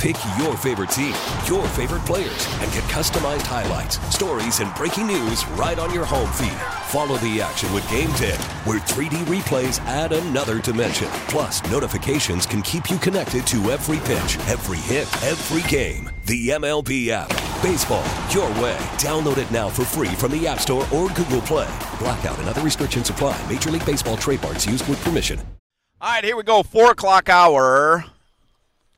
Pick your favorite team, your favorite players, and get customized highlights, stories, and breaking news right on your home feed. Follow the action with Game 10, where 3D replays add another dimension. Plus, notifications can keep you connected to every pitch, every hit, every game. The MLB app. Baseball, your way. Download it now for free from the App Store or Google Play. Blackout and other restrictions apply. Major League Baseball trademarks used with permission. All right, here we go, 4 o'clock hour.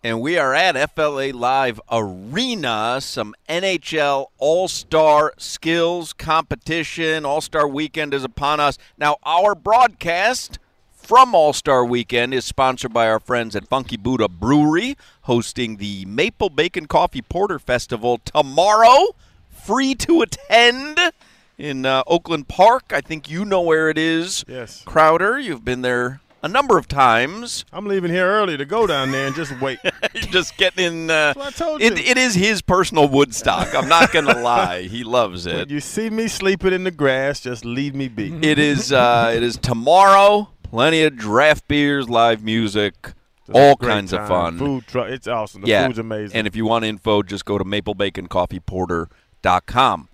And we are at FLA Live Arena, some NHL All-Star Skills Competition. All-Star Weekend is upon us. Now, our broadcast from All-Star Weekend is sponsored by our friends at Funky Buddha Brewery, hosting the Maple Bacon Coffee Porter Festival tomorrow, free to attend in Oakland Park. I think you know where it is. Yes. Crowder, you've been there a number of times. I'm leaving here early to go down there and just wait. Just getting in. That's what I told you. It is his personal Woodstock. I'm not going to lie. He loves it. When you see me sleeping in the grass, just leave me be. It is tomorrow. Plenty of draft beers, live music, just all kinds of fun. Food truck. It's awesome. The food's amazing. And if you want info, just go to maplebaconcoffeeporter.com.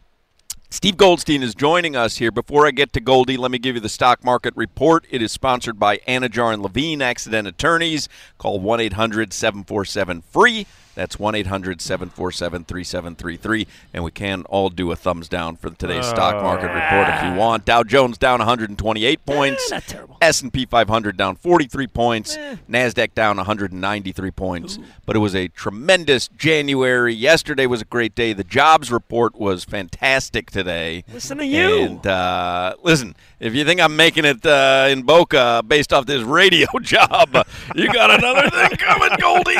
Steve Goldstein is joining us here. Before I get to Goldie, let me give you the stock market report. It is sponsored by Anna Jar and Levine Accident Attorneys. Call 1-800-747-FREE. That's 1-800-747-3733. And we can all do a thumbs down for today's stock market report if you want. Dow Jones down 128 points. Not terrible. S&P 500 down 43 points. NASDAQ down 193 points. Ooh. But it was a tremendous January. Yesterday was a great day. The jobs report was fantastic today. Listen to you. And listen, if you think I'm making it in Boca based off this radio job, you got another thing coming, Goldie.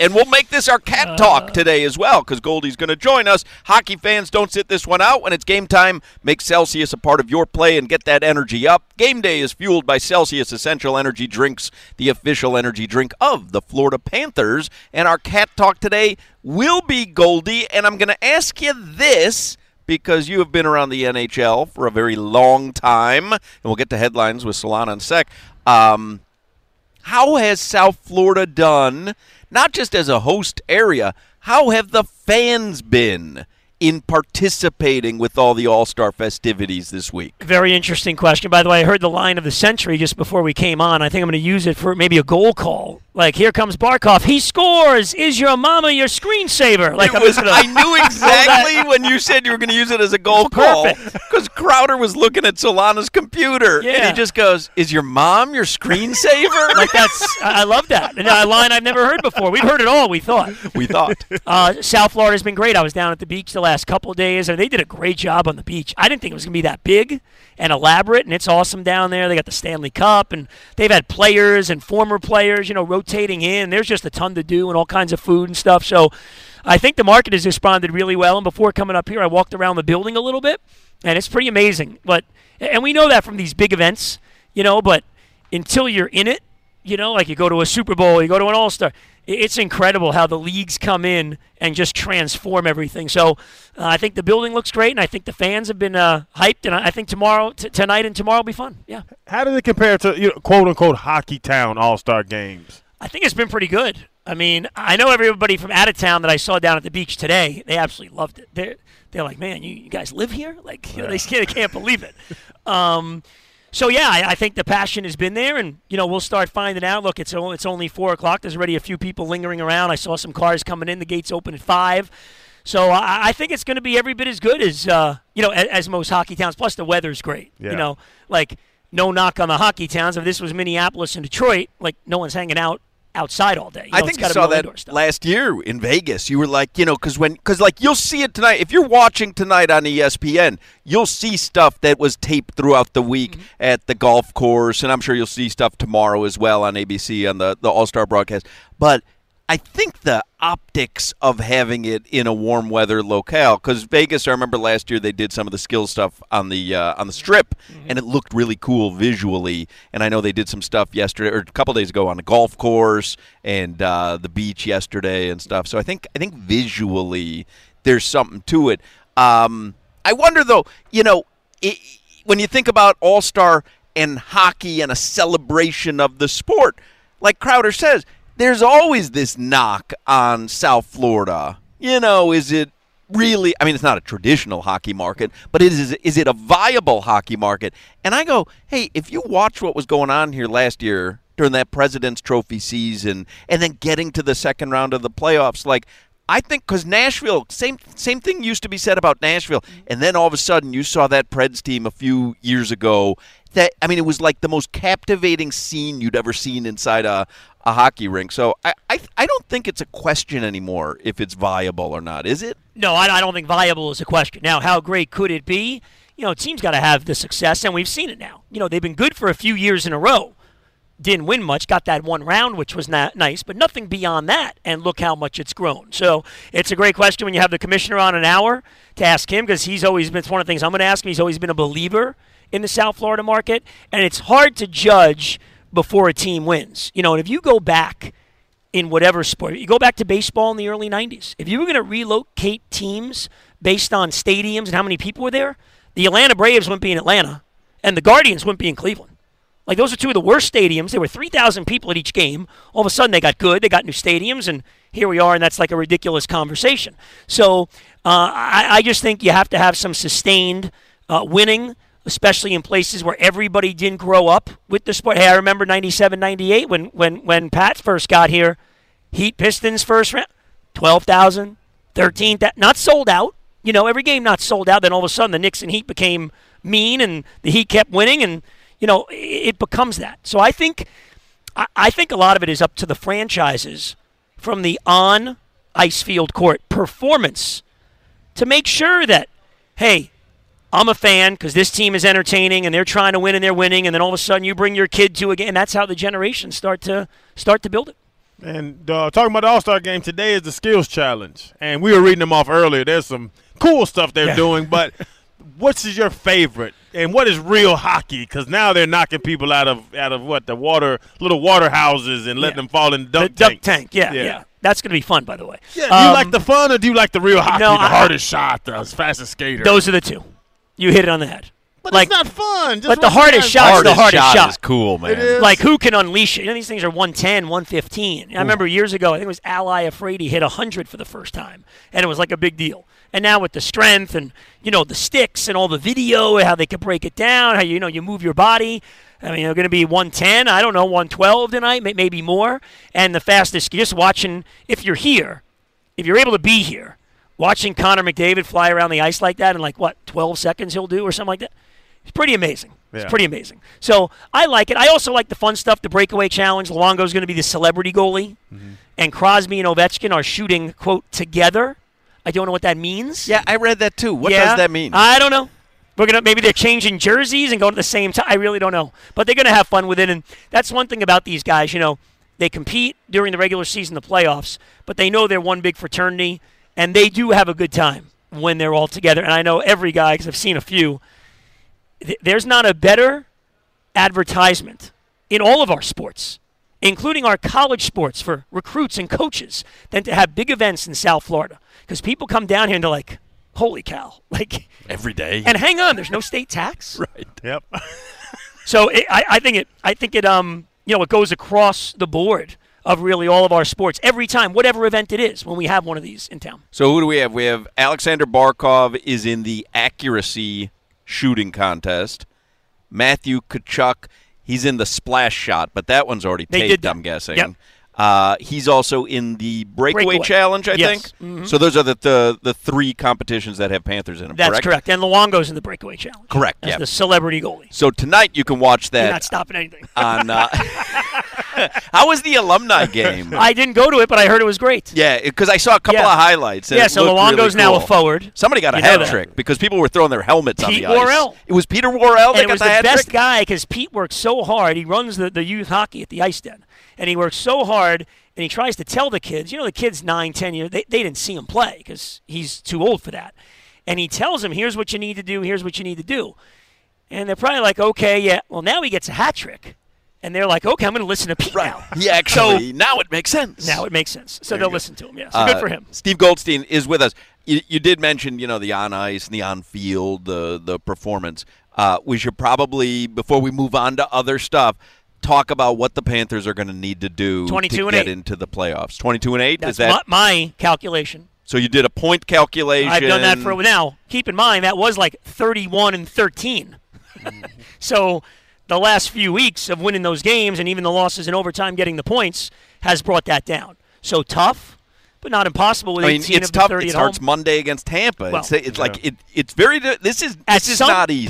And we'll make this our cat talk today as well, because Goldie's going to join us. Hockey fans, don't sit this one out. When it's game time, make Celsius a part of your play and get that energy up. Game day is fueled by Celsius Essential Energy Drinks, the official energy drink of the Florida Panthers. And our cat talk today will be Goldie. And I'm going to ask you this, because you have been around the NHL for a very long time. And we'll get to headlines with Solana in a sec. How has South Florida done, not just as a host area, how have the fans been in participating with all the All-Star festivities this week? Very interesting question. By the way, I heard the line of the century just before we came on. I think I'm going to use it for maybe a goal call. Like, here comes Barkov. He scores. Is your mama your screensaver? Like, I knew exactly when you said you were going to use it as a goal call. Because Crowder was looking at Solana's computer. Yeah. And he just goes, is your mom your screensaver? Like, I love that. And a line I've never heard before. We've heard it all, we thought. South Florida's been great. I was down at the beach the last couple of days, and they did a great job on the beach. I didn't think it was going to be that big and elaborate, and it's awesome down there. They got the Stanley Cup, and they've had players and former players, rotating in. There's just a ton to do and all kinds of food and stuff. So I think the market has responded really well. And before coming up here, I walked around the building a little bit, and it's pretty amazing. And we know that from these big events, but until you're in it, like you go to a Super Bowl, you go to an All-Star, it's incredible how the leagues come in and just transform everything. So I think the building looks great, and I think the fans have been hyped, and I think tonight and tomorrow will be fun. Yeah. How does it compare to quote-unquote Hockey Town All-Star games? I think it's been pretty good. I mean, I know everybody from out of town that I saw down at the beach today, they absolutely loved it. They're like, man, you guys live here? Like, they can't believe it. So, I think the passion has been there, and, we'll start finding out. Look, it's only 4 o'clock. There's already a few people lingering around. I saw some cars coming in. The gates open at 5. So I think it's going to be every bit as good as, as most hockey towns. Plus, the weather's great. Yeah. No knock on the hockey towns. If this was Minneapolis and Detroit, no one's hanging out outside all day. I think you saw that last year in Vegas. You were like, you know, because you'll see it tonight. If you're watching tonight on ESPN, you'll see stuff that was taped throughout the week at the golf course, and I'm sure you'll see stuff tomorrow as well on ABC on the All-Star broadcast. But I think the optics of having it in a warm weather locale, because Vegas, I remember last year they did some of the skill stuff on the Strip, and it looked really cool visually. And I know they did some stuff yesterday or a couple days ago on the golf course and the beach yesterday and stuff. So I think visually there's something to it. I wonder though, you know, when you think about All-Star and hockey and a celebration of the sport, like Crowder says. There's always this knock on South Florida. You know, is it really – I mean, it's not a traditional hockey market, but is it a viable hockey market? And I go, hey, if you watch what was going on here last year during that President's Trophy season and then getting to the second round of the playoffs, like I think – because Nashville, same thing used to be said about Nashville, and then all of a sudden you saw that Preds team a few years ago that – I mean, it was like the most captivating scene you'd ever seen inside a hockey rink. So I don't think it's a question anymore if it's viable or not, is it? No, I don't think viable is a question. Now, how great could it be? You know, teams got to have the success, and we've seen it now. You know, they've been good for a few years in a row. Didn't win much, got that one round, which was not nice, but nothing beyond that, and look how much it's grown. So it's a great question when you have the commissioner on an hour to ask him, because he's always been, it's one of the things I'm going to ask him, he's always been a believer in the South Florida market, and it's hard to judge before a team wins. You know, and if you go back in whatever sport, you go back to baseball in the early 90s, if you were going to relocate teams based on stadiums and how many people were there, the Atlanta Braves wouldn't be in Atlanta, and the Guardians wouldn't be in Cleveland. Like, those are two of the worst stadiums. There were 3,000 people at each game. All of a sudden, they got good. They got new stadiums, and here we are, and that's like a ridiculous conversation. So I just think you have to have some sustained winning, especially in places where everybody didn't grow up with the sport. Hey, I remember 97, 98 when Pat first got here, Heat Pistons first round, 12,000, 13,000, not sold out. You know, every game not sold out. Then all of a sudden the Knicks and Heat became mean and the Heat kept winning and, you know, it becomes that. So I think a lot of it is up to the franchises from the on-ice field court performance to make sure that, hey, I'm a fan because this team is entertaining and they're trying to win and they're winning, and then all of a sudden you bring your kid to a game. That's how the generations start to build it. And talking about the All-Star game, today is the skills challenge. And we were reading them off earlier. There's some cool stuff they're doing. But what's your favorite? And what is real hockey? Because now they're knocking people out of what, the water, little water houses and letting them fall in the dunk tank. Yeah. That's going to be fun, by the way. Yeah, do you like the fun or do you like the real hockey, hardest shot, the fastest skater? Those are the two. You hit it on the head. But like, it's not fun. Just but the hardest shot's the hardest shot. Is cool, man. It is. Like, who can unleash it? You know, these things are 110, 115. Ooh. I remember years ago, I think it was Ally Afraidy hit 100 for the first time, and it was like a big deal. And now with the strength and, you know, the sticks and all the video and how they can break it down, how, you know, you move your body. I mean, they're going to be 110, I don't know, 112 tonight, maybe more. And the fastest, just watching, if you're able to be here, watching Connor McDavid fly around the ice like that in, 12 seconds he'll do or something like that? It's pretty amazing. Yeah. It's pretty amazing. So I like it. I also like the fun stuff, the breakaway challenge. Luongo's going to be the celebrity goalie. Mm-hmm. And Crosby and Ovechkin are shooting, quote, together. I don't know what that means. Yeah, I read that too. What does that mean? I don't know. Maybe they're changing jerseys and going at the same time. I really don't know. But they're going to have fun with it. And that's one thing about these guys, you know. They compete during the regular season, the playoffs, but they know they're one big fraternity. And they do have a good time when they're all together. And I know every guy, because I've seen a few, there's not a better advertisement in all of our sports, including our college sports for recruits and coaches, than to have big events in South Florida. Because people come down here and they're like, holy cow. Like, every day. And hang on, there's no state tax. Right. Yep. So I think it goes across the board of really all of our sports, every time, whatever event it is, when we have one of these in town. So who do we have? We have Alexander Barkov is in the accuracy shooting contest. Matthew Tkachuk, he's in the splash shot, but that one's already taped, I'm guessing. Yep. He's also in the breakaway challenge, I think. Mm-hmm. So those are the three competitions that have Panthers in them, correct? That's correct. And Luongo's in the breakaway challenge. Correct, yeah. The celebrity goalie. So tonight you can watch that. You're not stopping anything. On, how was the alumni game? I didn't go to it, but I heard it was great. Yeah, because I saw a couple of highlights. Yeah, so Luongo's really now a forward. Somebody got a hat trick because people were throwing their helmets on the ice. Pete Worrell. It was Peter Worrell that got the hat trick. And it was the best guy because Pete works so hard. He runs the youth hockey at the Ice Den. And he works so hard, and he tries to tell the kids, you know, the kids 9, 10 years, they didn't see him play because he's too old for that. And he tells them, here's what you need to do, here's what you need to do. And they're probably like, okay, yeah, well, now he gets a hat trick. And they're like, okay, I'm going to listen to Pete now. Yeah, actually, so, now it makes sense. Now it makes sense. So they'll listen to him, yeah. So good for him. Steve Goldstein is with us. You did mention, you know, the on-ice and the on-field, the performance. We should probably, before we move on to other stuff, talk about what the Panthers are going to need to do to get into the playoffs. 22-8? That's my calculation. So you did a point calculation. I've done that for now. Keep in mind, that was like 31-13. So the last few weeks of winning those games and even the losses in overtime getting the points has brought that down. So tough, but not impossible. With 18 it's of tough. The 30 it starts home. Monday against Tampa. Well, it's like it's very – this is not easy.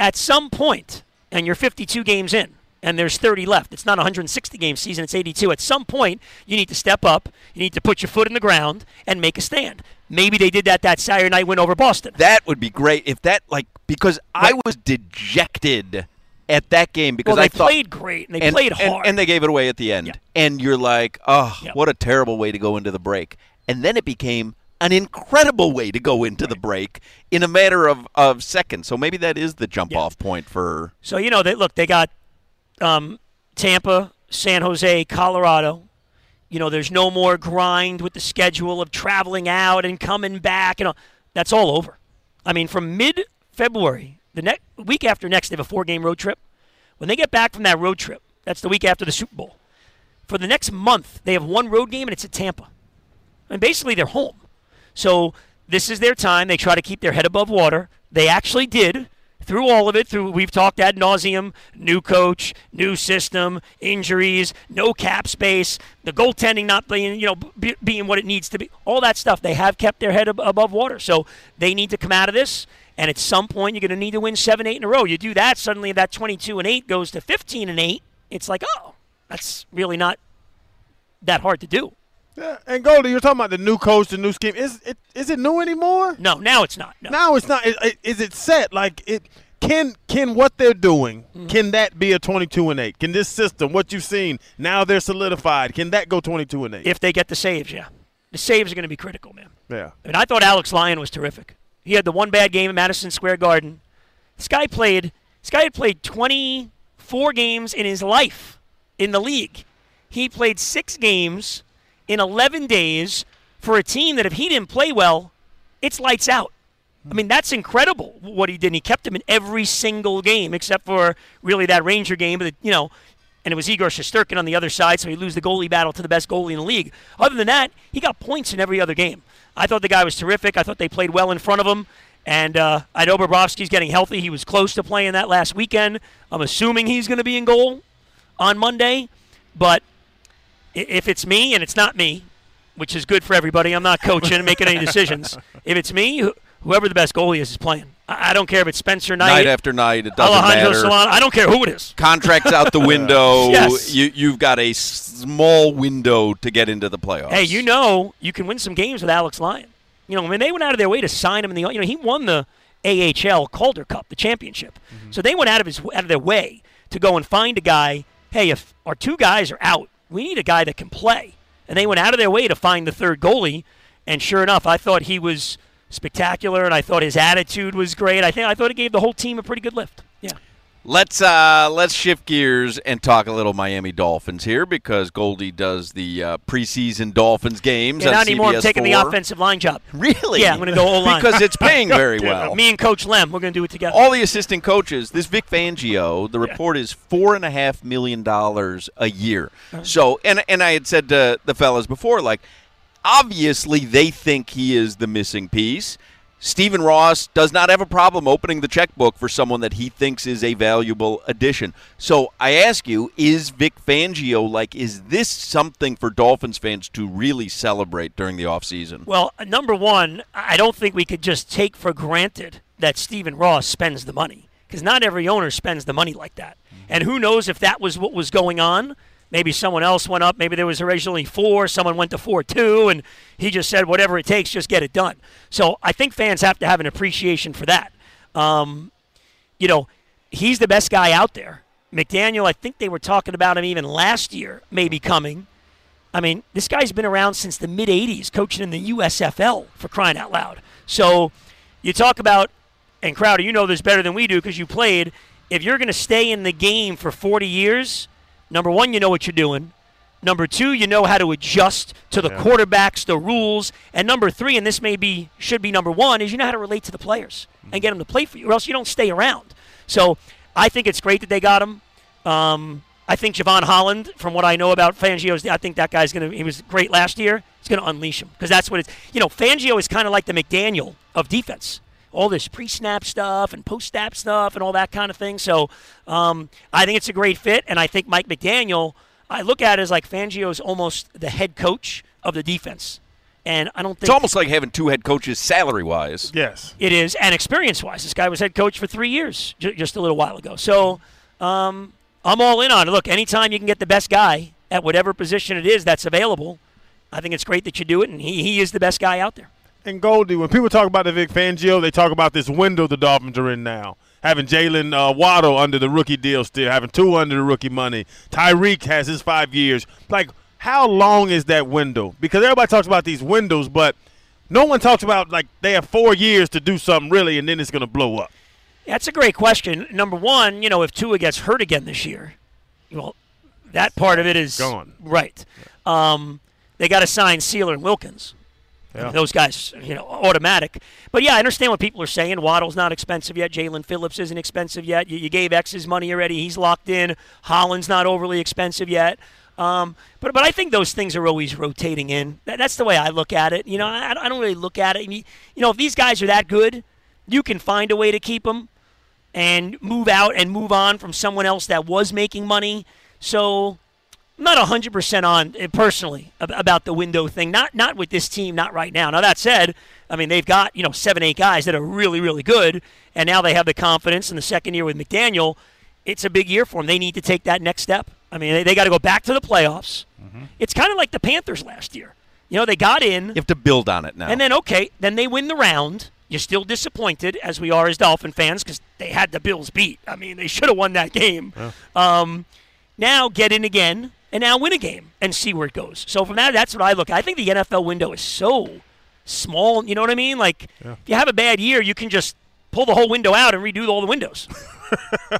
At some point – and you're 52 games in, and there's 30 left. It's not a 160-game season. It's 82. At some point, you need to step up. You need to put your foot in the ground and make a stand. Maybe they did that Saturday night win over Boston. That would be great if that, like, because I was dejected at that game because I thought. Well, they played great, and they played hard. And they gave it away at the end. Yeah. And you're like, oh, what a terrible way to go into the break. And then it became an incredible way to go into the break in a matter of seconds. So maybe that is the jump-off point for. So, you know, they got Tampa, San Jose, Colorado. You know, there's no more grind with the schedule of traveling out and coming back. And all. That's all over. I mean, from mid-February, the week after next, they have a 4-game road trip. When they get back from that road trip, that's the week after the Super Bowl. For the next month, they have one road game, and it's at Tampa. And basically, they're home. So this is their time. They try to keep their head above water. They actually did through all of it. We've talked ad nauseum, new coach, new system, injuries, no cap space, the goaltending not being, being what it needs to be. All that stuff. They have kept their head above water. So they need to come out of this. And at some point, you're going to need to win 7-8 in a row. You do that, suddenly that 22-8 goes to 15-8. It's like, oh, that's really not that hard to do. Yeah, and Goldie, you're talking about the new coach, the new scheme. Is it new anymore? No, now it's not. No. Now it's not. Is it set? Like it can what they're doing? Mm-hmm. Can that be a 22-8? Can this system, what you've seen, now they're solidified? Can that go 22-8? If they get the saves, yeah, the saves are going to be critical, man. Yeah. I mean, I thought Alex Lyon was terrific. He had the one bad game at Madison Square Garden. This guy had played 24 games in his life in the league. He played 6 games in 11 days for a team that if he didn't play well, it's lights out. I mean, that's incredible what he did. And he kept him in every single game except for really that Ranger game. But, you know, and it was Igor Shesterkin on the other side, so he lose the goalie battle to the best goalie in the league. Other than that, he got points in every other game. I thought the guy was terrific. I thought they played well in front of him. And I know Bobrovsky's getting healthy. He was close to playing that last weekend. I'm assuming he's going to be in goal on Monday. But if it's me, and it's not me, which is good for everybody, I'm not coaching and making any decisions. If it's me, whoever the best goalie is playing. I don't care if it's Spencer Knight. Night after night, it doesn't Alejandro matter. Solana, I don't care who it is. Contract's out the window. Yes. You've got a small window to get into the playoffs. Hey, you know you can win some games with Alex Lyon. You know, I mean, they went out of their way to sign him. He won the AHL Calder Cup, the championship. Mm-hmm. So they went out of their way to go and find a guy. Hey, if our two guys are out, we need a guy that can play. And they went out of their way to find the third goalie. And sure enough, I thought he was spectacular, and I thought his attitude was great. I thought it gave the whole team a pretty good lift. Yeah. Let's shift gears and talk a little Miami Dolphins here because Goldie does the preseason Dolphins games on CBS 4. Not anymore. I'm taking the offensive line job. Really? Yeah, I'm going to go whole line. Because it's paying very well. Me and Coach Lem, we're going to do it together. All the assistant coaches, this Vic Fangio, the report is $4.5 million a year. Uh-huh. So, and I had said to the fellas before, like, obviously they think he is the missing piece. Stephen Ross does not have a problem opening the checkbook for someone that he thinks is a valuable addition. So I ask you, is Vic Fangio, like, is this something for Dolphins fans to really celebrate during the offseason? Well, number one, I don't think we could just take for granted that Stephen Ross spends the money, because not every owner spends the money like that. And who knows if that was what was going on. Maybe someone else went up. Maybe there was originally 4. Someone went to 4-2, and he just said, whatever it takes, just get it done. So I think fans have to have an appreciation for that. You know, he's the best guy out there. McDaniel, I think they were talking about him even last year, maybe coming. I mean, this guy's been around since the mid-'80s, coaching in the USFL, for crying out loud. So you talk about, and Crowder, you know this better than we do because you played, if you're going to stay in the game for 40 years – number one, you know what you're doing. Number two, you know how to adjust to the quarterbacks, the rules. And number three, and this should be number one, is you know how to relate to the players and get them to play for you, or else you don't stay around. So I think it's great that they got him. I think Javon Holland, from what I know about Fangio, I think that guy's going to – he was great last year. It's going to unleash him because that's what it's – you know, Fangio is kind of like the McDaniel of defense. All this pre-snap stuff and post-snap stuff and all that kind of thing. So I think it's a great fit, and I think Mike McDaniel, I look at it as like Fangio's almost the head coach of the defense. And I don't think – it's almost like having two head coaches salary-wise. Yes. It is, and experience-wise. This guy was head coach for 3 years just a little while ago. So I'm all in on it. Look, anytime you can get the best guy at whatever position it is that's available, I think it's great that you do it, and he is the best guy out there. And Goldie, when people talk about the Vic Fangio, they talk about this window the Dolphins are in now. Having Jalen Waddle under the rookie deal still, having two under the rookie money. Tyreek has his 5 years. Like, how long is that window? Because everybody talks about these windows, but no one talks about, like, they have 4 years to do something really, and then it's going to blow up. That's a great question. Number one, you know, if Tua gets hurt again this year, well, that part of it is gone. Right. They got to sign Sealer and Wilkins. Yeah. Those guys, you know, automatic. But, yeah, I understand what people are saying. Waddle's not expensive yet. Jalen Phillips isn't expensive yet. You gave X his money already. He's locked in. Holland's not overly expensive yet. But I think those things are always rotating in. That's the way I look at it. You know, I don't really look at it. I mean, you know, if these guys are that good, you can find a way to keep them and move out and move on from someone else that was making money. So – I'm not 100% on personally about the window thing. Not with this team, not right now. Now, that said, I mean, they've got, you know, 7-8 guys that are really, really good, and now they have the confidence in the second year with McDaniel. It's a big year for them. They need to take that next step. I mean, they got to go back to the playoffs. Mm-hmm. It's kind of like the Panthers last year. You know, they got in. You have to build on it now. And then, okay, then they win the round. You're still disappointed, as we are as Dolphin fans, because they had the Bills beat. I mean, they should have won that game. Yeah. Now get in again. And now win a game and see where it goes. So from that, that's what I look at. I think the NFL window is so small. You know what I mean? Like, if you have a bad year, you can just pull the whole window out and redo all the windows.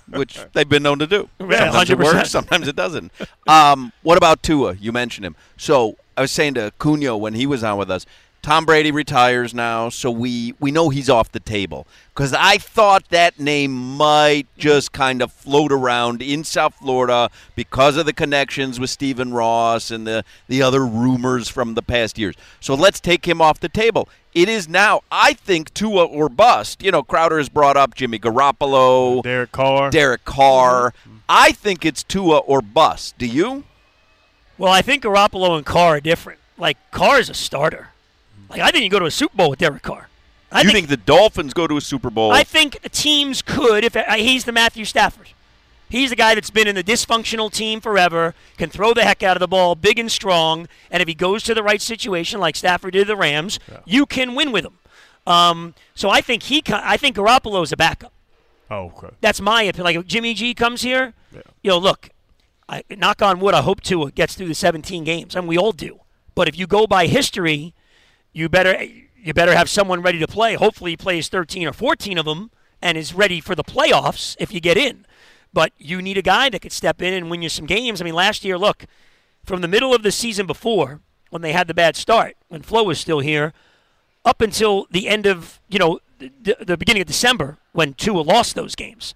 Which they've been known to do. Yeah, sometimes 100%. It works, sometimes it doesn't. What about Tua? You mentioned him. So I was saying to Cunio when he was on with us, Tom Brady retires now, so we know he's off the table. Because I thought that name might just kind of float around in South Florida because of the connections with Stephen Ross and the other rumors from the past years. So let's take him off the table. It is now, I think, Tua or bust. You know, Crowder has brought up Jimmy Garoppolo. Derek Carr. Mm-hmm. I think it's Tua or bust. Do you? Well, I think Garoppolo and Carr are different. Like, Carr is a starter. Like, I think you go to a Super Bowl with Derek Carr. You think the Dolphins go to a Super Bowl? I think teams could. If he's the Matthew Stafford. He's the guy that's been in the dysfunctional team forever, can throw the heck out of the ball, big and strong, and if he goes to the right situation like Stafford did to the Rams, you can win with him. So I think I think Garoppolo is a backup. Oh, okay. That's my opinion. Like, if Jimmy G comes here, you know, look, knock on wood, I hope Tua gets through the 17 games, and we all do. But if you go by history – You better have someone ready to play. Hopefully he plays 13 or 14 of them and is ready for the playoffs if you get in. But you need a guy that could step in and win you some games. I mean, last year, look, from the middle of the season before, when they had the bad start, when Flo was still here, up until the end of, you know, the beginning of December when Tua lost those games,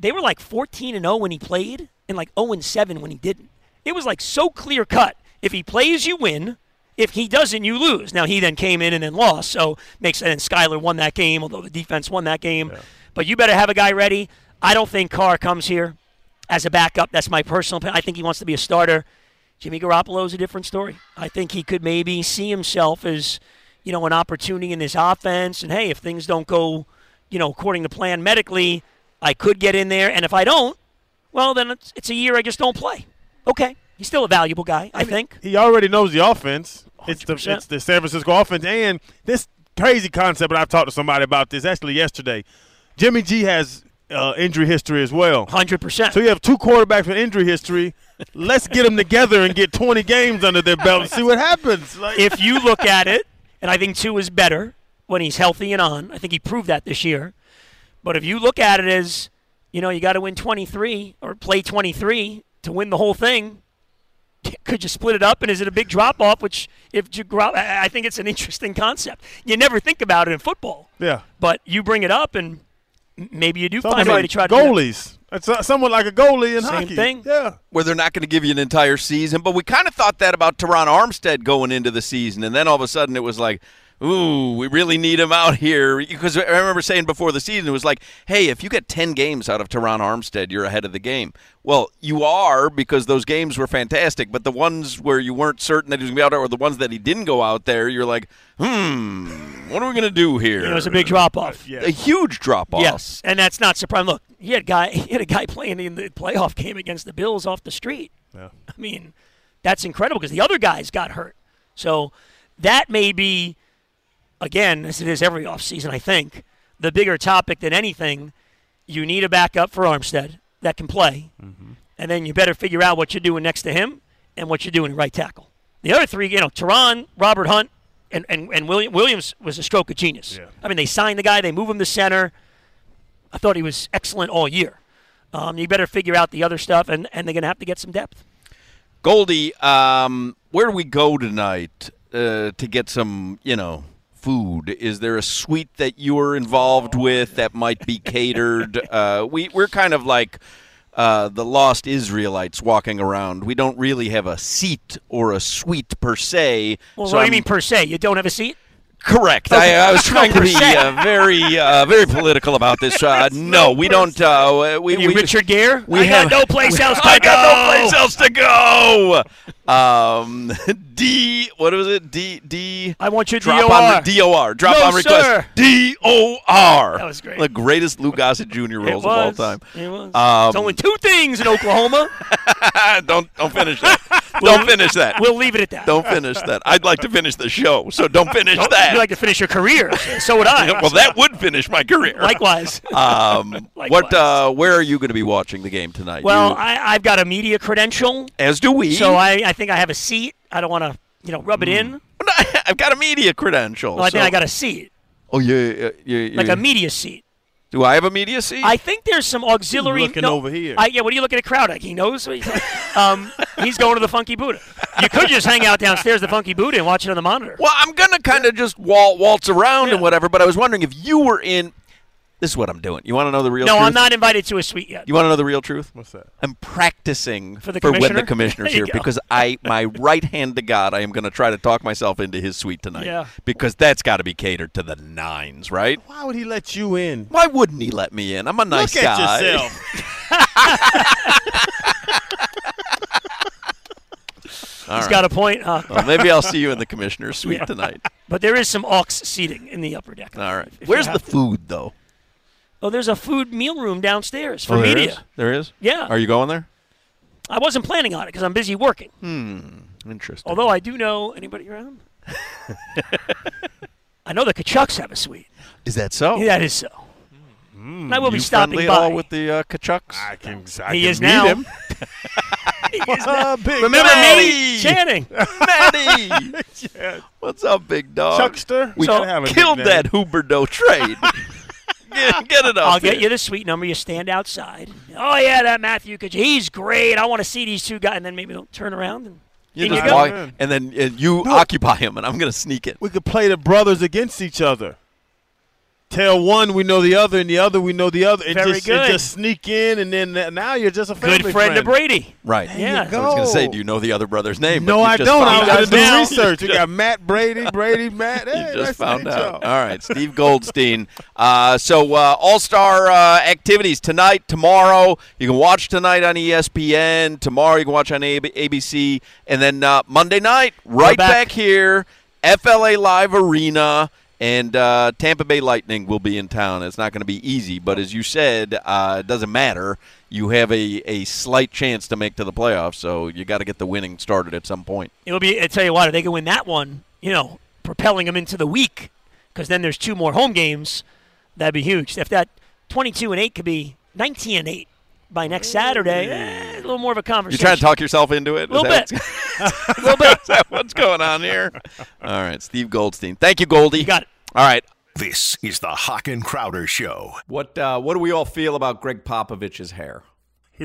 they were like 14-0 when he played and like 0-7 when he didn't. It was like so clear cut. If he plays, you win. If he doesn't, you lose. Now, he then came in and then lost. So and Skyler won that game, although the defense won that game. Yeah. But you better have a guy ready. I don't think Carr comes here as a backup. That's my personal opinion. I think he wants to be a starter. Jimmy Garoppolo is a different story. I think he could maybe see himself as, you know, an opportunity in his offense. And, hey, if things don't go, you know, according to plan medically, I could get in there. And if I don't, well, then it's a year I just don't play. Okay. He's still a valuable guy, I think. He already knows the offense. It's the San Francisco offense. And this crazy concept, and I've talked to somebody about this actually yesterday, Jimmy G has injury history as well. 100%. So you have two quarterbacks with injury history. Let's get them together and get 20 games under their belt and see what happens. Like. If you look at it, and I think two is better when he's healthy and on. I think he proved that this year. But if you look at it as, you know, you got to win 23 or play 23 to win the whole thing, could you split it up, and is it a big drop-off? Which, I think it's an interesting concept. You never think about it in football. Yeah. But you bring it up, and maybe you do find a way to try to goalies. It's somewhat like a goalie in hockey. Same thing. Yeah. Where they're not going to give you an entire season. But we kind of thought that about Teron Armstead going into the season, and then all of a sudden it was like, ooh, we really need him out here. Because I remember saying before the season, it was like, hey, if you get 10 games out of Teron Armstead, you're ahead of the game. Well, you are, because those games were fantastic. But the ones where you weren't certain that he was going to be out there, or the ones that he didn't go out there, you're like, what are we going to do here? You know, it was a big drop-off. Yes. A huge drop-off. Yes, and that's not surprising. Look, he had a guy playing in the playoff game against the Bills off the street. Yeah. I mean, that's incredible because the other guys got hurt. So that may be, again, as it is every offseason, I think, the bigger topic than anything, you need a backup for Armstead that can play, and then you better figure out what you're doing next to him and what you're doing at right tackle. The other three, you know, Teron, Robert Hunt, and Williams was a stroke of genius. Yeah. I mean, they signed the guy. They move him to center. I thought he was excellent all year. You better figure out the other stuff, and they're going to have to get some depth. Goldie, where do we go tonight to get some, you know, food? Is there a suite that you're involved with that might be catered? We're kind of like the lost Israelites walking around. We don't really have a seat or a suite per se. Well, so what do you mean per se? You don't have a seat? Correct. Okay. I was trying to be very political about this. No, we don't. We Richard Gere? I got no place else to go. What was it? I want your D-O-R. Drop on request. D-O-R. That was great. The greatest Lou Gossett Jr. roles of all time. It was. There's only two things in Oklahoma. Don't finish that. Don't finish that. We'll leave it at that. Don't finish that. I'd like to finish the show, so don't finish that. You'd like to finish your career. So would I. Well, that would finish my career. Likewise. What? Where are you going to be watching the game tonight? Well, I've got a media credential. As do we. So I think I have a seat. I don't want to, you know, rub it in. I've got a media credential. Well, I think I got a seat. Oh, yeah. Like a media seat. Do I have a media seat? I think there's some auxiliary. Over here. What are you looking at, Crowder? He knows. He's going to the Funky Buddha. You could just hang out downstairs at the Funky Buddha and watch it on the monitor. Well, I'm going to kind of just waltz around and whatever, but I was wondering if you were in. This is what I'm doing. You want to know the real truth? No, I'm not invited to a suite yet. You want to know the real truth? What's that? I'm practicing for when the commissioner's here because my right hand to God, I am going to try to talk myself into his suite tonight. Yeah. Because that's got to be catered to the nines, right? Why would he let you in? Why wouldn't he let me in? I'm a nice guy. Look at yourself. He's got a point, huh? Well, maybe I'll see you in the commissioner's suite tonight. But there is some aux seating in the upper deck. All right. Where's the food, though? Oh, there's a food meal room downstairs for media. There is? Yeah. Are you going there? I wasn't planning on it because I'm busy working. Interesting. Although I do know anybody around. I know the Kachucks have a suite. Is that so? Yeah, that is so. And I will be stopping by. You friendly all with the Kachucks? I can meet him now. He is now. Remember Maddie Channing. Maddie. Yeah. What's up, big dog? Chuckster. We killed that Huberdeau trade. Get it up. I'll get you the suite number. You stand outside. Oh, yeah, that Matthew Kachuk. He's great. I want to see these two guys. And then maybe they'll turn around. And you just walk, and then you occupy him, and I'm going to sneak it. We could play the brothers against each other. tell one we know the other, and the other we know the other. Just sneak in, and then now you're just a family friend. Good friend of Brady. Right. There yeah. I was going to say, do you know the other brother's name? No, I don't. I was doing research. You got Matt Brady, Brady, Matt. Hey, you just found out. All right, Steve Goldstein. So all-star activities tonight, tomorrow. You can watch tonight on ESPN. Tomorrow you can watch on ABC. And then Monday night, right back here, FLA Live Arena. And Tampa Bay Lightning will be in town. It's not going to be easy, but as you said, it doesn't matter. You have a slight chance to make to the playoffs, so you got to get the winning started at some point. It'll be. I tell you what, if they can win that one, propelling them into the week, because then there's two more home games. That'd be huge. If that 22-8 could be 19-8 by next Saturday, a little more of a conversation. You trying to talk yourself into it? A little bit. Is that what's going on here? All right, Steve Goldstein. Thank you, Goldie. You got it. All right. This is the Hawk and Crowder Show. What do we all feel about Greg Popovich's hair? He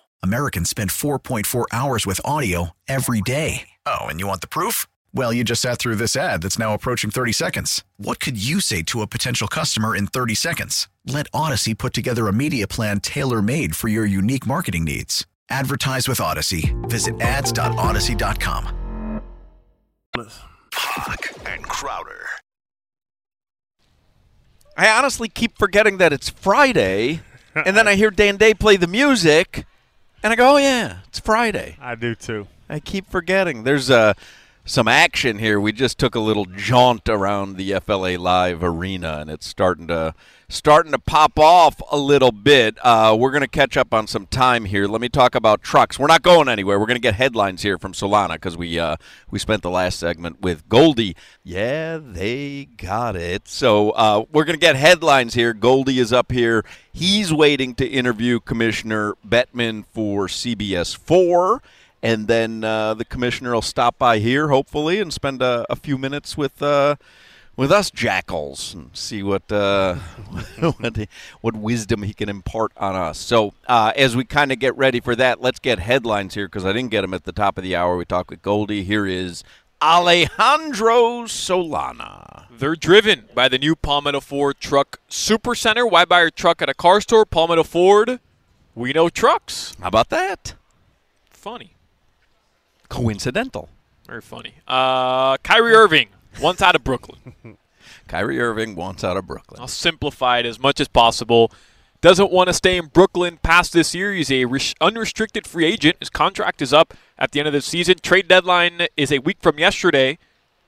Americans spend 4.4 hours with audio every day. Oh, and you want the proof? Well, you just sat through this ad that's now approaching 30 seconds. What could you say to a potential customer in 30 seconds? Let Odyssey put together a media plan tailor-made for your unique marketing needs. Advertise with Odyssey. Visit ads.odyssey.com. Puck and Crowder. I honestly keep forgetting that it's Friday, and then I hear Dan Day play the music, and I go, oh, yeah, it's Friday. I do, too. I keep forgetting. There's some action here. We just took a little jaunt around the FLA Live Arena, and it's starting to pop off a little bit. We're going to catch up on some time here. Let me talk about trucks. We're not going anywhere. We're going to get headlines here from Solana because we spent the last segment with Goldie. Yeah, they got it. So we're going to get headlines here. Goldie is up here. He's waiting to interview Commissioner Bettman for CBS4. And then the commissioner will stop by here, hopefully, and spend a few minutes with us jackals and see what wisdom he can impart on us. So as we kind of get ready for that, let's get headlines here because I didn't get them at the top of the hour. We talked with Goldie. Here is Alejandro Solana. They're driven by the new Palmetto Ford Truck Supercenter. Why buy your truck at a car store? Palmetto Ford, we know trucks. How about that? Funny. Coincidental. Very funny. Kyrie Irving once out of Brooklyn. I'll simplify it as much as possible. Doesn't want to stay in Brooklyn past this year. He's a unrestricted free agent. His contract is up at the end of the season. Trade deadline is a week from yesterday.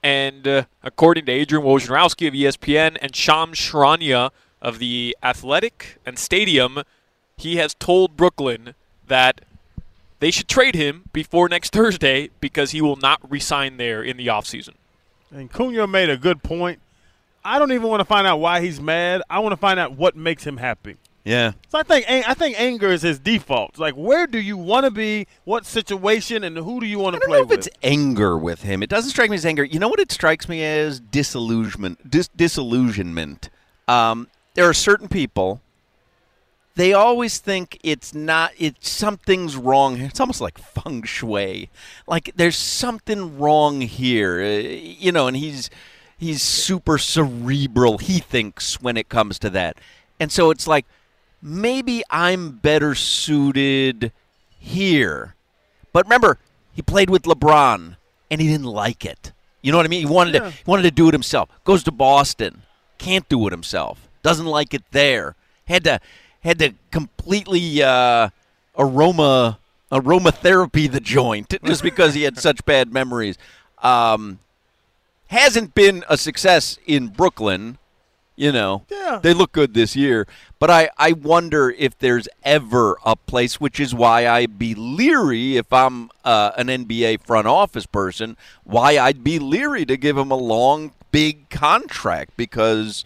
And according to Adrian Wojnarowski of ESPN and Shams Charania of The Athletic and Stadium, he has told Brooklyn that they should trade him before next Thursday because he will not resign there in the offseason. And Cunha made a good point. I don't even want to find out why he's mad. I want to find out what makes him happy. Yeah. So I think anger is his default. Like, where do you want to be, what situation, and who do you want to play with? I don't know if it's anger with him. It doesn't strike me as anger. You know what it strikes me as? Disillusionment. There are certain people. They always think something's wrong. It's almost like feng shui. Like there's something wrong here. And he's super cerebral, he thinks, when it comes to that. And so it's like, maybe I'm better suited here. But remember, he played with LeBron, and he didn't like it. You know what I mean? He wanted to do it himself. Goes to Boston, can't do it himself. Doesn't like it there. Had to completely aromatherapy the joint just because he had such bad memories. Hasn't been a success in Brooklyn. You know, They look good this year. But I wonder if there's ever a place, which is why I'd be leery if I'm an NBA front office person, why I'd be leery to give him a long, big contract, because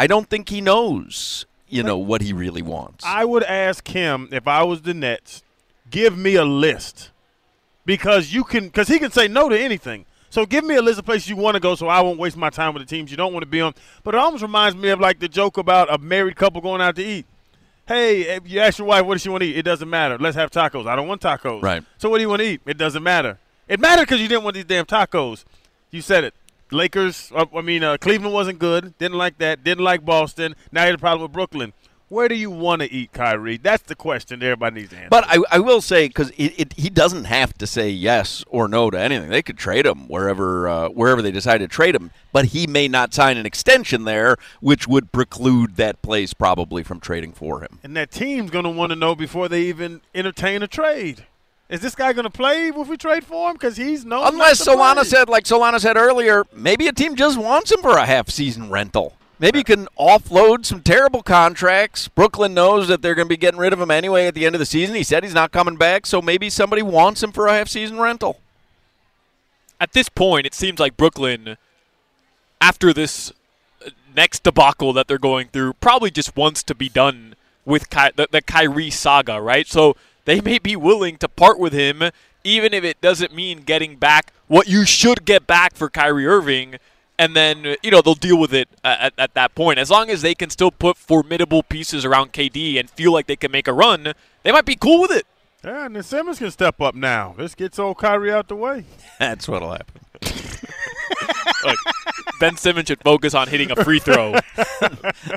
I don't think he knows, what he really wants. I would ask him, if I was the Nets, give me a list, because he can say no to anything. So give me a list of places you want to go so I won't waste my time with the teams you don't want to be on. But it almost reminds me of like the joke about a married couple going out to eat. Hey, if you ask your wife, what does she want to eat? It doesn't matter. Let's have tacos. I don't want tacos. Right. So what do you want to eat? It doesn't matter. It mattered because you didn't want these damn tacos. You said it. Cleveland wasn't good. Didn't like that. Didn't like Boston. Now you had a problem with Brooklyn. Where do you want to eat, Kyrie? That's the question that everybody needs to answer. But I will say, because he doesn't have to say yes or no to anything. They could trade him wherever they decide to trade him. But he may not sign an extension there, which would preclude that place probably from trading for him. And that team's going to want to know before they even entertain a trade. Is this guy going to play if we trade for him? Because he's known unless not to Solana play. Said, like Solana said earlier, maybe a team just wants him for a half-season rental. Maybe you can offload some terrible contracts. Brooklyn knows that they're going to be getting rid of him anyway at the end of the season. He said he's not coming back, so maybe somebody wants him for a half-season rental. At this point, it seems like Brooklyn, after this next debacle that they're going through, probably just wants to be done with the Kyrie saga, right? So they may be willing to part with him, even if it doesn't mean getting back what you should get back for Kyrie Irving. And then, they'll deal with it at that point. As long as they can still put formidable pieces around KD and feel like they can make a run, they might be cool with it. Yeah, and then Simmons can step up now. This gets old Kyrie out the way. That's what'll happen. Look, Ben Simmons should focus on hitting a free throw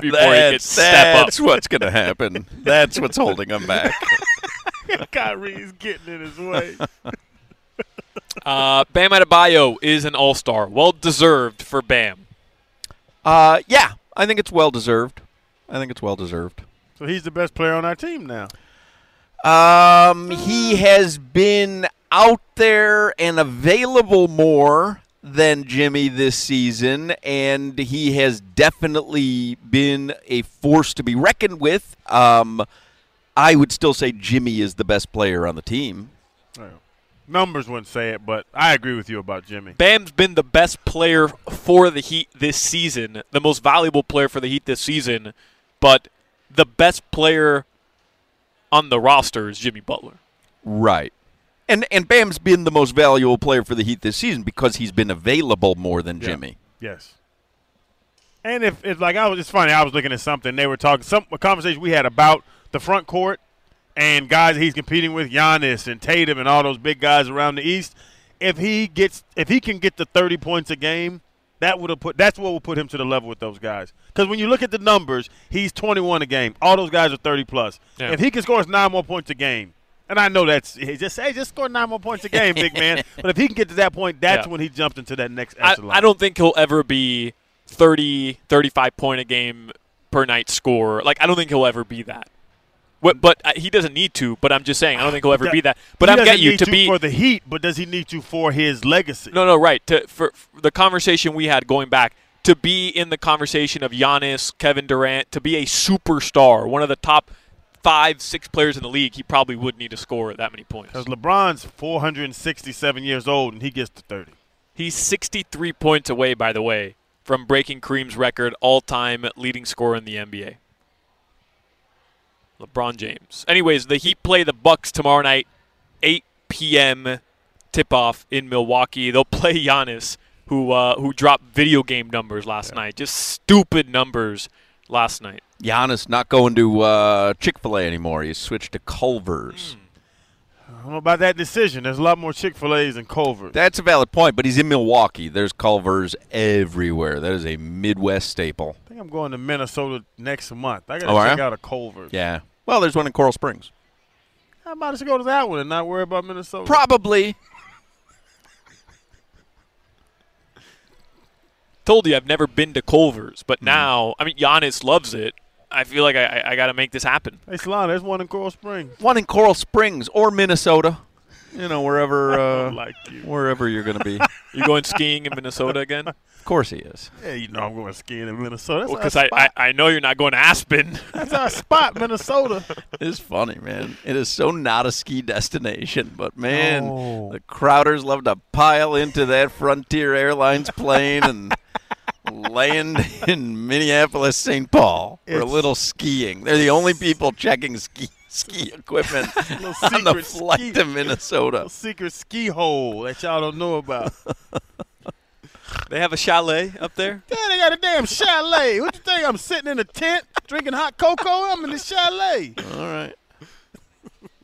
before he gets step up. That's what's going to happen. That's what's holding him back. Kyrie's getting in his way. Bam Adebayo is an all-star. Well-deserved for Bam. Yeah, I think it's well-deserved. So he's the best player on our team now. He has been out there and available more than Jimmy this season, and he has definitely been a force to be reckoned with. I would still say Jimmy is the best player on the team. Oh. Numbers wouldn't say it, but I agree with you about Jimmy. Bam's been the best player for the Heat this season, the most valuable player for the Heat this season, but the best player on the roster is Jimmy Butler. Right. And Bam's been the most valuable player for the Heat this season because he's been available more than Jimmy. Yes. And it's funny, I was looking at something. They were talking – a conversation we had about the front court, and guys he's competing with, Giannis and Tatum and all those big guys around the East, if he can get to 30 points a game, that's what will put him to the level with those guys. Because when you look at the numbers, he's 21 a game. All those guys are 30-plus. Yeah. If he can score 9 more points a game, and I know that's just score 9 more points a game, big man. But if he can get to that point, that's when he jumps into that next echelon. I don't think he'll ever be 30, 35-point-a-game per night scorer. Like, I don't think he'll ever be that. But he doesn't need to. But I'm just saying, I don't think he'll ever be that. But I'm getting you to be for the Heat. But does he need to for his legacy? No, right. For the conversation we had going back, to be in the conversation of Giannis, Kevin Durant, to be a superstar, one of the top 5-6 players in the league, he probably would need to score that many points. Because LeBron's 467 years old and he gets to 30. He's 63 points away, by the way, from breaking Kareem's record, all-time leading scorer in the NBA. LeBron James. Anyways, the Heat play the Bucks tomorrow night, 8 p.m. tip-off in Milwaukee. They'll play Giannis, who dropped video game numbers last night, just stupid numbers last night. Giannis not going to Chick-fil-A anymore. He switched to Culver's. I don't know about that decision. There's a lot more Chick-fil-A's in Culver's. That's a valid point, but he's in Milwaukee. There's Culver's everywhere. That is a Midwest staple. I think I'm going to Minnesota next month. I got to check out a Culver's. Yeah. Well, there's one in Coral Springs. I might as well go to that one and not worry about Minnesota. Probably. Told you I've never been to Culver's, but now, I mean, Giannis loves it. I feel like I got to make this happen. Hey, Solana, there's one in Coral Springs. One in Coral Springs or Minnesota. You know, wherever wherever you're going to be. You going skiing in Minnesota again? Of course he is. Yeah, you know I'm going skiing in Minnesota. Because I know you're not going to Aspen. That's our spot, Minnesota. It's funny, man. It is so not a ski destination. But, man, the Crowders love to pile into that Frontier Airlines plane and – land in Minneapolis, St. Paul for a little skiing. They're the only people checking ski equipment on the flight to Minnesota. A little secret ski hole that y'all don't know about. They have a chalet up there? Yeah, they got a damn chalet. What you think? I'm sitting in a tent drinking hot cocoa? I'm in the chalet. All right.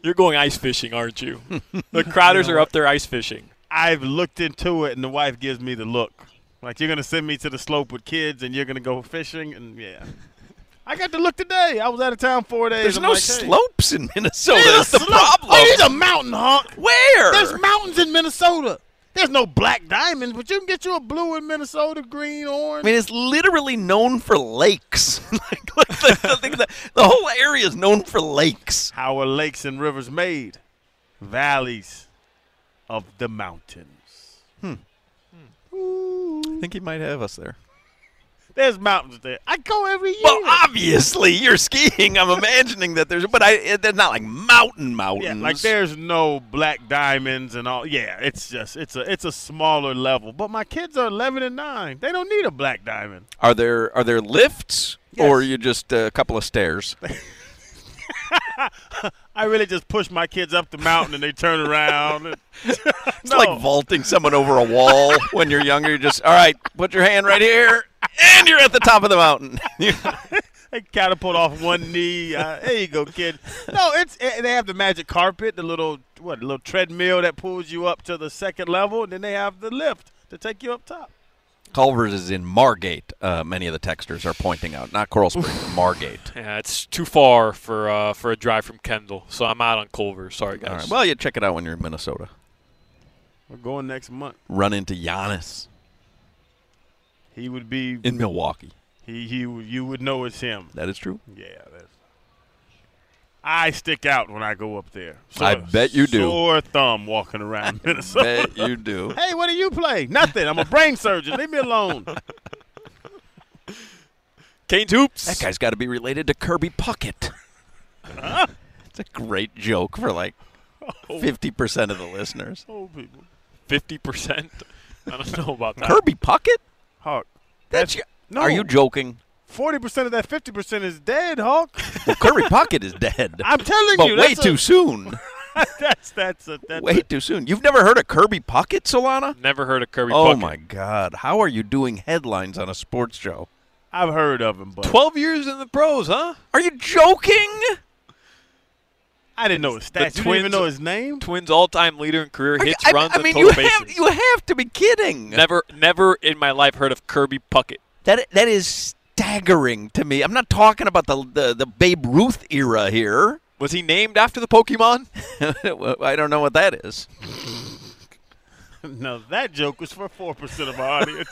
You're going ice fishing, aren't you? The Crowders are up there ice fishing. I've looked into it, and the wife gives me the look. Like, you're going to send me to the slope with kids and you're going to go fishing? And, yeah. I got to look today. I was out of town 4 days. There's no slopes in Minnesota. That's the problem. Oh, he's a mountain hawk. Where? There's mountains in Minnesota. There's no black diamonds, but you can get you a blue in Minnesota, green, orange. I mean, it's literally known for lakes. The whole area is known for lakes. How are lakes and rivers made? Valleys of the mountains. I think he might have us there. There's mountains there. I go every year. Well, obviously, you're skiing. I'm imagining that there's – but they're not like mountains. Yeah, like there's no black diamonds and all. Yeah, it's just – it's a smaller level. But my kids are 11 and 9. They don't need a black diamond. Are there lifts or are you just a couple of stairs? I really just push my kids up the mountain and they turn around. It's like vaulting someone over a wall when you're younger. You're just, all right, put your hand right here, and you're at the top of the mountain. They catapult off one knee. There you go, kid. No, they have the magic carpet, the little treadmill that pulls you up to the second level, and then they have the lift to take you up top. Culver's is in Margate, many of the texters are pointing out. Not Coral Springs, Margate. Yeah, it's too far for a drive from Kendall, so I'm out on Culver's. Sorry, guys. All right. Well, you check it out when you're in Minnesota. We're going next month. Run into Giannis. He would be – in Milwaukee. You would know it's him. That is true. Yeah. I stick out when I go up there. I bet you do. Sore thumb walking around Minnesota. I bet you do. Hey, what do you play? Nothing. I'm a brain surgeon. Leave me alone. Canes Hoops. That guy's got to be related to Kirby Puckett. Huh? It's a great joke for like 50% of the listeners. Oh, people. 50%? I don't know about that. Kirby Puckett? Hawk. No. Are you joking? 40% of that 50% is dead, Hawk. Well, Kirby Puckett is dead. I'm telling you. But way too soon. Way too soon. You've never heard of Kirby Puckett, Solana? Never heard of Kirby Puckett. Oh, my God. How are you doing headlines on a sports show? I've heard of him. But 12 years in the pros, huh? Are you joking? I didn't know his stats. You didn't even know his name? Twins all-time leader in career hits, runs, and total bases. You have to be kidding. Never in my life heard of Kirby Puckett. That is staggering to me. I'm not talking about the Babe Ruth era here. Was he named after the Pokemon? I don't know what that is. No, that joke was for 4% of our audience.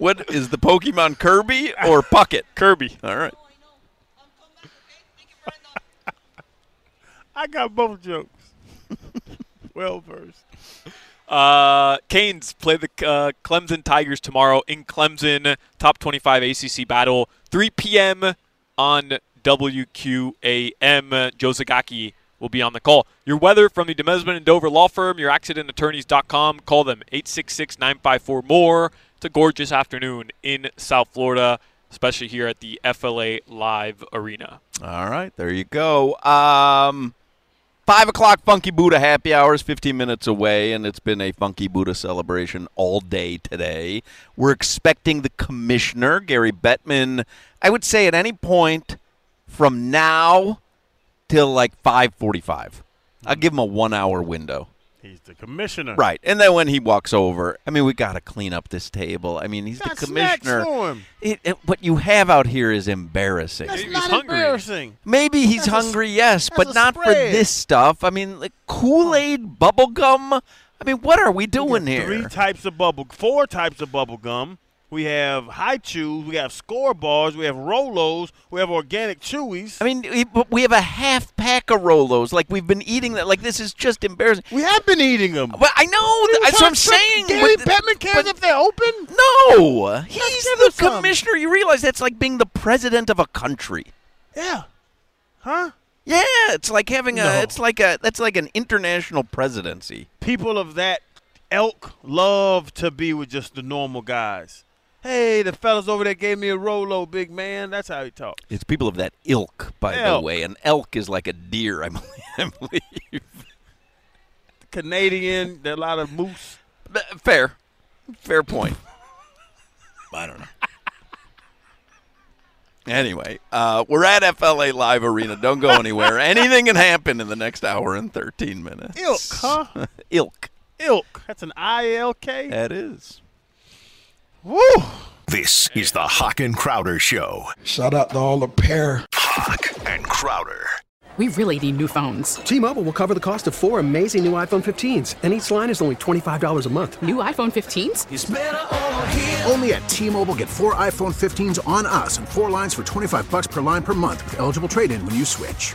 What is the Pokemon, Kirby or Puckett? Kirby. All right. I got both jokes. Well versed. Canes play the Clemson Tigers tomorrow in Clemson. Top 25 ACC battle, 3 p.m. on WQAM. Joe Zagacki will be on the call. Your weather from the Demesman and Dover Law Firm, your accidentattorneys.com. Call them 866-954-MORE. It's a gorgeous afternoon in South Florida, especially here at the FLA Live Arena. All right, there you go. 5 o'clock Funky Buddha happy hour is 15 minutes away, and it's been a Funky Buddha celebration all day today. We're expecting the commissioner, Gary Bettman, I would say at any point from now till like 5:45. I give him a 1 hour window. He's the commissioner. Right. And then when he walks over, I mean, we got to clean up this table. I mean, he's the commissioner. What you have out here is embarrassing. That's not embarrassing. Maybe he's hungry, yes, but not for this stuff. I mean, like Kool-Aid, bubble gum. I mean, what are we doing here? Four types of bubble gum. We have high chews. We have score bars. We have Rolos. We have organic chewies. I mean, we have a half pack of Rolos. Like, we've been eating that. Like, this is just embarrassing. We have been eating them. But I know. That's what I'm saying. Gary Bettman cares if they're open? No. He's the commissioner. You realize that's like being the president of a country. Yeah. Huh? Yeah. It's like having a – that's like an international presidency. People of that elk love to be with just the normal guys. Hey, the fellas over there gave me a Rolo, big man. That's how he talks. It's people of that ilk, by the way. An elk is like a deer, I believe. Canadian, there are a lot of moose. Fair. Fair point. I don't know. Anyway, we're at FLA Live Arena. Don't go anywhere. Anything can happen in the next hour and 13 minutes. Ilk, huh? Ilk. Ilk. That's an ILK? That is. Woo. This is the Hawk and Crowder Show. Shout out to all the pair. Hawk and Crowder. We really need new phones. T-Mobile will cover the cost of four amazing new iPhone 15s, and each line is only $25 a month. New iPhone 15s? It's better over here. Only at T-Mobile, get four iPhone 15s on us and four lines for $25 per line per month with eligible trade-in when you switch.